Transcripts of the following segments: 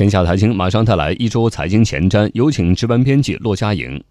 天下财经马上带来一周财经前瞻，有请值班编辑骆佳莹。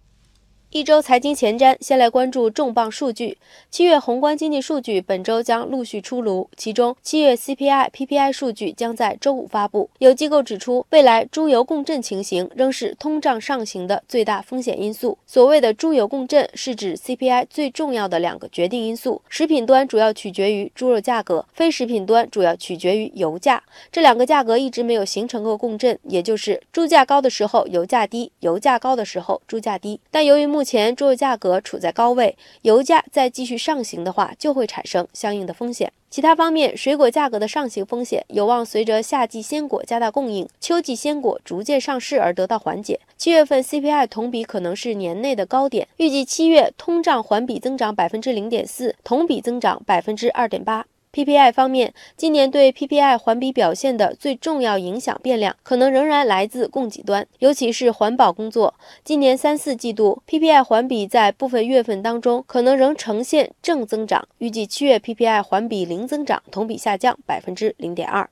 一周财经前瞻，先来关注重磅数据。7月宏观经济数据本周将陆续出炉，其中7月 CPI、PPI 数据将在周五发布。有机构指出，未来猪油共振情形仍是通胀上行的最大风险因素。所谓的猪油共振是指 CPI 最重要的两个决定因素，食品端主要取决于猪肉价格，非食品端主要取决于油价。这两个价格一直没有形成过共振，也就是猪价高的时候油价低，油价高的时候猪价低。但由于目前猪肉价格处在高位，油价再继续上行的话，就会产生相应的风险。其他方面，水果价格的上行风险有望随着夏季鲜果加大供应、秋季鲜果逐渐上市而得到缓解。7月份 CPI 同比可能是年内的高点，预计7月通胀环比增长 0.4%， 同比增长 2.8%。PPI 方面，今年对 PPI 环比表现的最重要影响变量可能仍然来自供给端，尤其是环保工作。今年3、4季度 PPI 环比在部分月份当中可能仍呈现正增长，预计7月 PPI 环比零增长，同比下降 0.2%。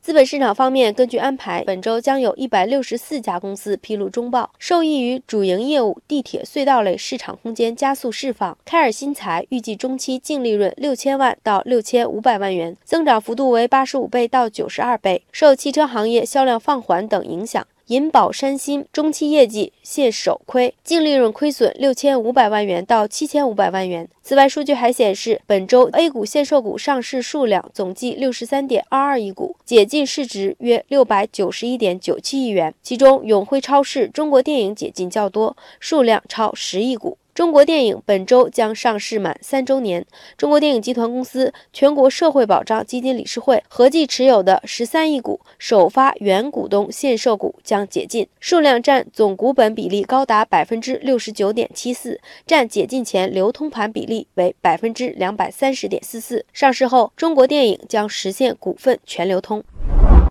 资本市场方面，根据安排，本周将有164家公司披露中报。受益于主营业务地铁隧道类市场空间加速释放，开尔新材预计中期净利润6000万到6500万元，增长幅度为85倍到92倍。受汽车行业销量放缓等影响，银宝山新中期业绩现首亏，净利润亏损6500万元到7500万元。此外，数据还显示，本周 A 股限售股上市数量总计 63.22 亿股，解禁市值约 691.97 亿元，其中永辉超市、中国电影解禁较多，数量超10亿股。中国电影本周将上市满3周年，中国电影集团公司全国社会保障基金理事会合计持有的13亿股首发原股东限售股将解禁，数量占总股本比例高达 69.74%， 占解禁前流通盘比例为 230.44%。 上市后，中国电影将实现股份全流通。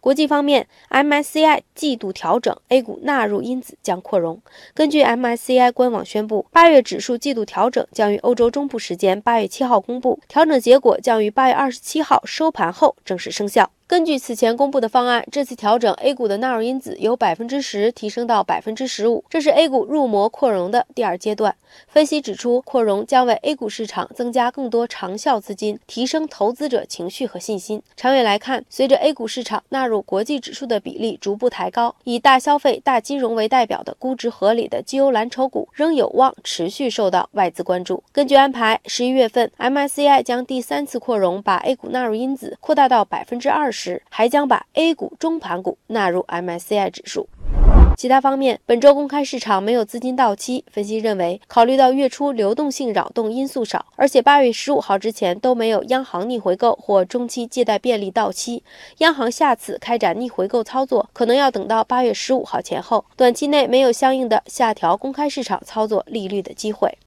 国际方面 ，MSCI 季度调整 ，A 股纳入因子将扩容。根据 MSCI 官网宣布，8月指数季度调整将于欧洲中部时间8月7号公布，调整结果将于8月27号收盘后正式生效。根据此前公布的方案，这次调整 A 股的纳入因子由 10% 提升到 15%， 这是 A 股入模扩容的第二阶段。分析指出，扩容将为 A 股市场增加更多长效资金，提升投资者情绪和信心。长远来看，随着 A 股市场纳入国际指数的比例逐步抬高，以大消费、大金融为代表的估值合理的绩优蓝筹股仍有望持续受到外资关注。根据安排，11月份 MSCI 将第3次扩容，把 A 股纳入因子扩大到 20%，还将把 A 股中盘股纳入 MSCI 指数。其他方面，本周公开市场没有资金到期，分析认为，考虑到月初流动性扰动因素少，而且8月15号之前都没有央行逆回购或中期借贷便利到期，央行下次开展逆回购操作可能要等到8月15号前后，短期内没有相应的下调公开市场操作利率的机会。